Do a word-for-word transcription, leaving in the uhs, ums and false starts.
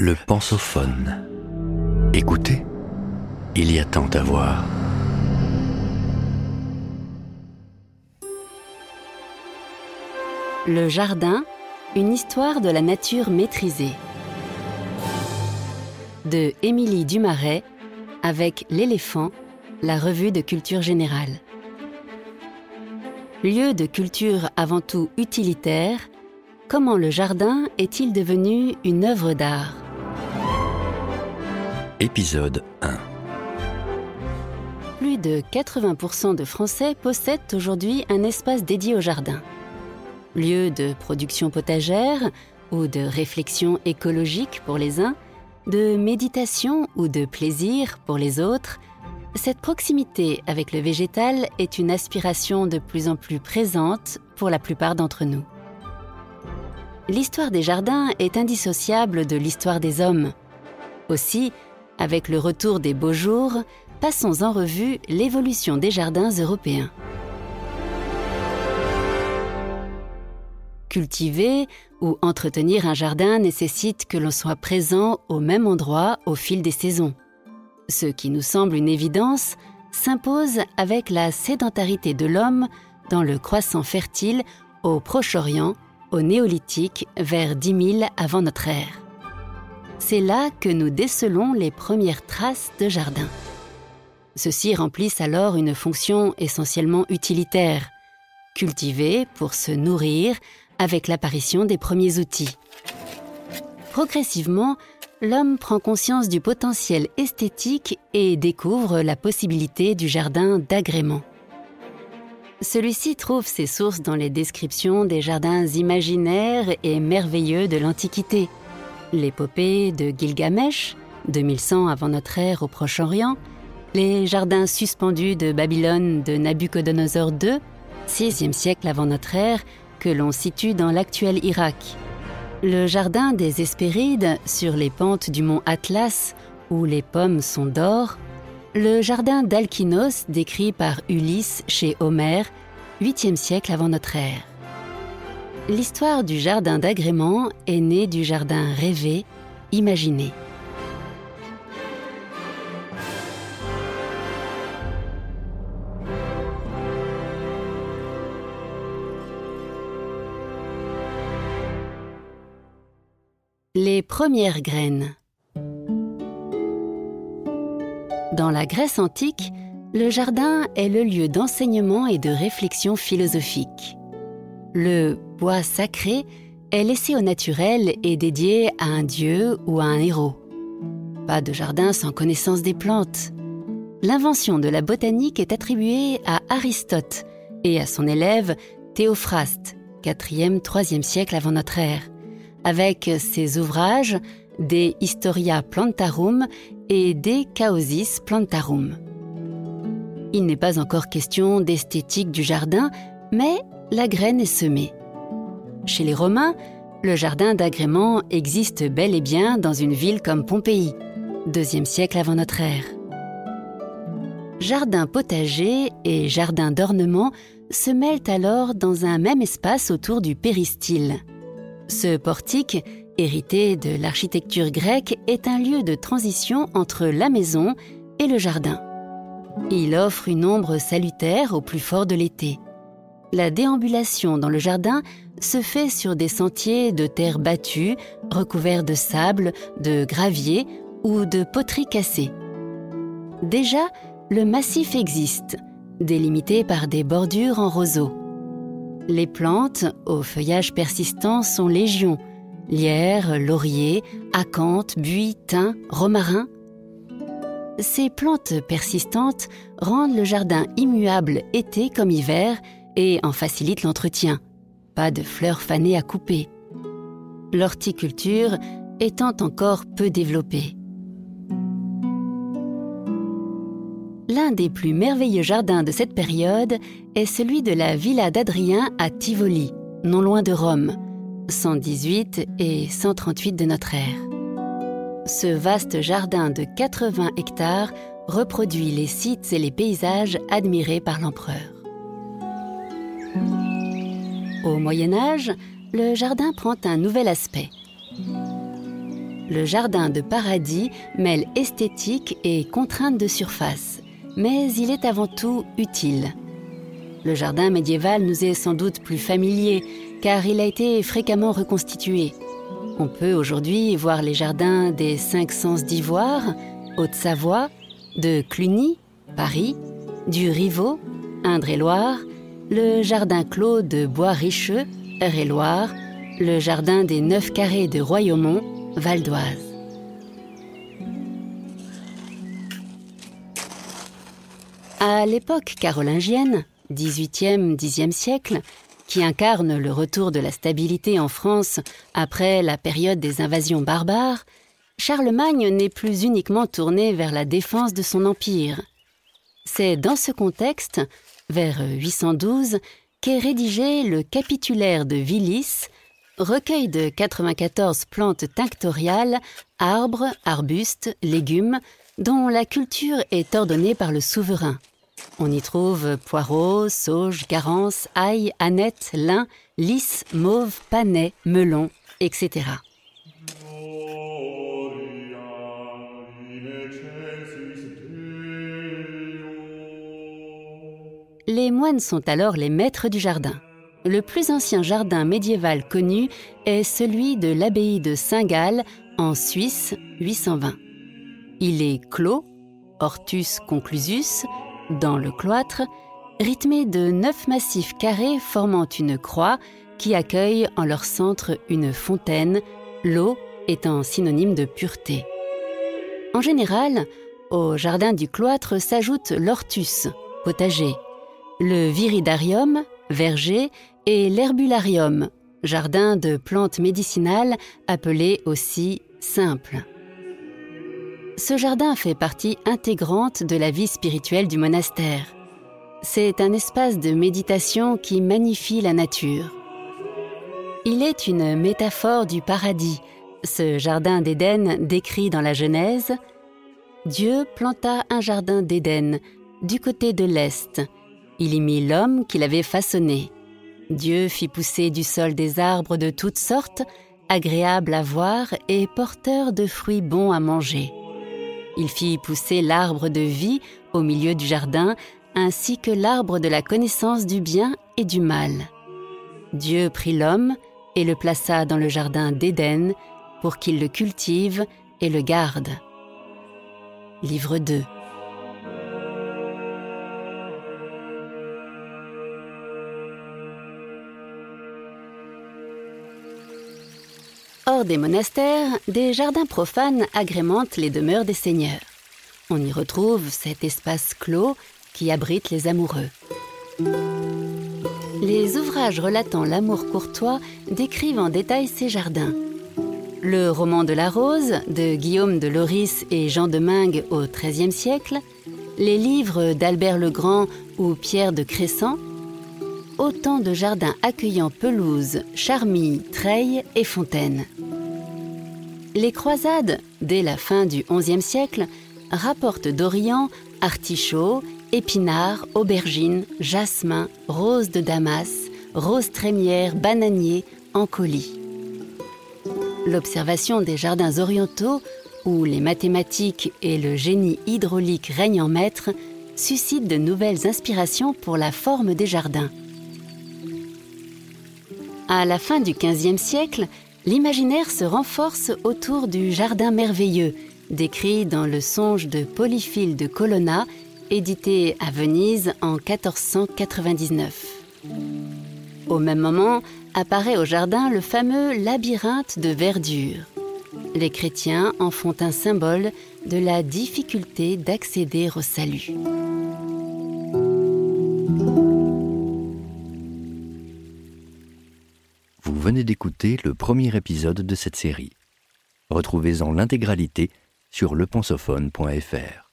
Le Pensophone. Écoutez, il y a tant à voir. Le jardin, une histoire de la nature maîtrisée. De Émilie Dumarest, avec L'éléphant, la revue de culture générale. Lieu de culture avant tout utilitaire, comment le jardin est-il devenu une œuvre d'art ? Épisode un. Plus de quatre-vingts pour cent de Français possèdent aujourd'hui un espace dédié au jardin. Lieu de production potagère ou de réflexion écologique pour les uns, de méditation ou de plaisir pour les autres, cette proximité avec le végétal est une aspiration de plus en plus présente pour la plupart d'entre nous. L'histoire des jardins est indissociable de l'histoire des hommes. Aussi, avec le retour des beaux jours, passons en revue l'évolution des jardins européens. Cultiver ou entretenir un jardin nécessite que l'on soit présent au même endroit au fil des saisons. Ce qui nous semble une évidence s'impose avec la sédentarité de l'homme dans le croissant fertile au Proche-Orient, au Néolithique, vers dix mille avant notre ère. C'est là que nous décelons les premières traces de jardins. Ceux-ci remplissent alors une fonction essentiellement utilitaire, cultivés pour se nourrir avec l'apparition des premiers outils. Progressivement, l'homme prend conscience du potentiel esthétique et découvre la possibilité du jardin d'agrément. Celui-ci trouve ses sources dans les descriptions des jardins imaginaires et merveilleux de l'Antiquité. L'épopée de Gilgamesh, deux mille cent avant notre ère au Proche-Orient, les jardins suspendus de Babylone de Nabuchodonosor deux, sixième siècle avant notre ère, que l'on situe dans l'actuel Irak. Le jardin des Hespérides, sur les pentes du mont Atlas, où les pommes sont d'or. Le jardin d'Alkinos, décrit par Ulysse chez Homère, huitième siècle avant notre ère. L'histoire du jardin d'agrément est née du jardin rêvé, imaginé. Les premières graines. Dans la Grèce antique, le jardin est le lieu d'enseignement et de réflexion philosophique. Le bois sacré est laissé au naturel et dédié à un dieu ou à un héros. Pas de jardin sans connaissance des plantes. L'invention de la botanique est attribuée à Aristote et à son élève Théophraste, quatrième à troisième siècle avant notre ère, avec ses ouvrages « De Historia Plantarum » et « De Causis Plantarum ». Il n'est pas encore question d'esthétique du jardin, mais la graine est semée. Chez les Romains, le jardin d'agrément existe bel et bien dans une ville comme Pompéi, deuxième siècle avant notre ère. Jardin potager et jardin d'ornement se mêlent alors dans un même espace autour du péristyle. Ce portique, hérité de l'architecture grecque, est un lieu de transition entre la maison et le jardin. Il offre une ombre salutaire au plus fort de l'été. La déambulation dans le jardin se fait sur des sentiers de terre battue, recouverts de sable, de gravier ou de poteries cassées. Déjà, le massif existe, délimité par des bordures en roseaux. Les plantes, au feuillage persistant, sont légion. Lierre, laurier, acanthe, buis, thym, romarin. Ces plantes persistantes rendent le jardin immuable été comme hiver et en facilitent l'entretien. Pas de fleurs fanées à couper. L'horticulture étant encore peu développée. L'un des plus merveilleux jardins de cette période est celui de la Villa d'Adrien à Tivoli, non loin de Rome, cent dix-huit et cent trente-huit de notre ère. Ce vaste jardin de quatre-vingts hectares reproduit les sites et les paysages admirés par l'empereur. Au Moyen Âge, le jardin prend un nouvel aspect. Le jardin de paradis mêle esthétique et contrainte de surface, mais il est avant tout utile. Le jardin médiéval nous est sans doute plus familier, car il a été fréquemment reconstitué. On peut aujourd'hui voir les jardins des Cinq Sens d'Ivoire, Haute-Savoie, de Cluny, Paris, du Rivaud, Indre-et-Loire, le jardin clos de Bois-Richeux, Eure-et-Loire, le jardin des Neuf Carrés de Royaumont, Val d'Oise. À l'époque carolingienne, dix-huitième à dixième siècle, qui incarne le retour de la stabilité en France après la période des invasions barbares, Charlemagne n'est plus uniquement tourné vers la défense de son empire. C'est dans ce contexte, vers huit cent douze, qu'est rédigé le capitulaire de Vilis, recueil de quatre-vingt-quatorze plantes tinctoriales, arbres, arbustes, légumes, dont la culture est ordonnée par le souverain. On y trouve poireaux, sauge, garance, ail, aneth, lin, lys, mauve, panais, melon, et cetera. Les moines sont alors les maîtres du jardin. Le plus ancien jardin médiéval connu est celui de l'abbaye de Saint-Gall, en Suisse, huit cent vingt. Il est clos, ortus conclusus, dans le cloître, rythmé de neuf massifs carrés formant une croix qui accueille en leur centre une fontaine, l'eau étant synonyme de pureté. En général, au jardin du cloître s'ajoute l'ortus, potager, le viridarium, verger, et l'herbularium, jardin de plantes médicinales appelé aussi simple. Ce jardin fait partie intégrante de la vie spirituelle du monastère. C'est un espace de méditation qui magnifie la nature. Il est une métaphore du paradis, ce jardin d'Éden décrit dans la Genèse. Dieu planta un jardin d'Éden, du côté de l'Est. Il y mit l'homme qu'il avait façonné. Dieu fit pousser du sol des arbres de toutes sortes, agréables à voir et porteurs de fruits bons à manger. Il fit pousser l'arbre de vie au milieu du jardin, ainsi que l'arbre de la connaissance du bien et du mal. Dieu prit l'homme et le plaça dans le jardin d'Éden pour qu'il le cultive et le garde. Livre deux. Hors des monastères, des jardins profanes agrémentent les demeures des seigneurs. On y retrouve cet espace clos qui abrite les amoureux. Les ouvrages relatant l'amour courtois décrivent en détail ces jardins. Le roman de la rose de Guillaume de Loris et Jean de Meung au treizième siècle, les livres d'Albert le Grand ou Pierre de Cressan, autant de jardins accueillant pelouses, charmilles, treilles et fontaines. Les croisades, dès la fin du onzième siècle, rapportent d'Orient artichauts, épinards, aubergines, jasmins, roses de Damas, roses trémières, bananiers, encolis. L'observation des jardins orientaux, où les mathématiques et le génie hydraulique règnent en maître, suscite de nouvelles inspirations pour la forme des jardins. À la fin du quinzième siècle, l'imaginaire se renforce autour du jardin merveilleux, décrit dans le songe de Polyphile de Colonna, édité à Venise en quatorze cent quatre-vingt-dix-neuf. Au même moment, apparaît au jardin le fameux labyrinthe de verdure. Les chrétiens en font un symbole de la difficulté d'accéder au salut. Vous venez d'écouter le premier épisode de cette série. Retrouvez-en l'intégralité sur le pensophone point f r.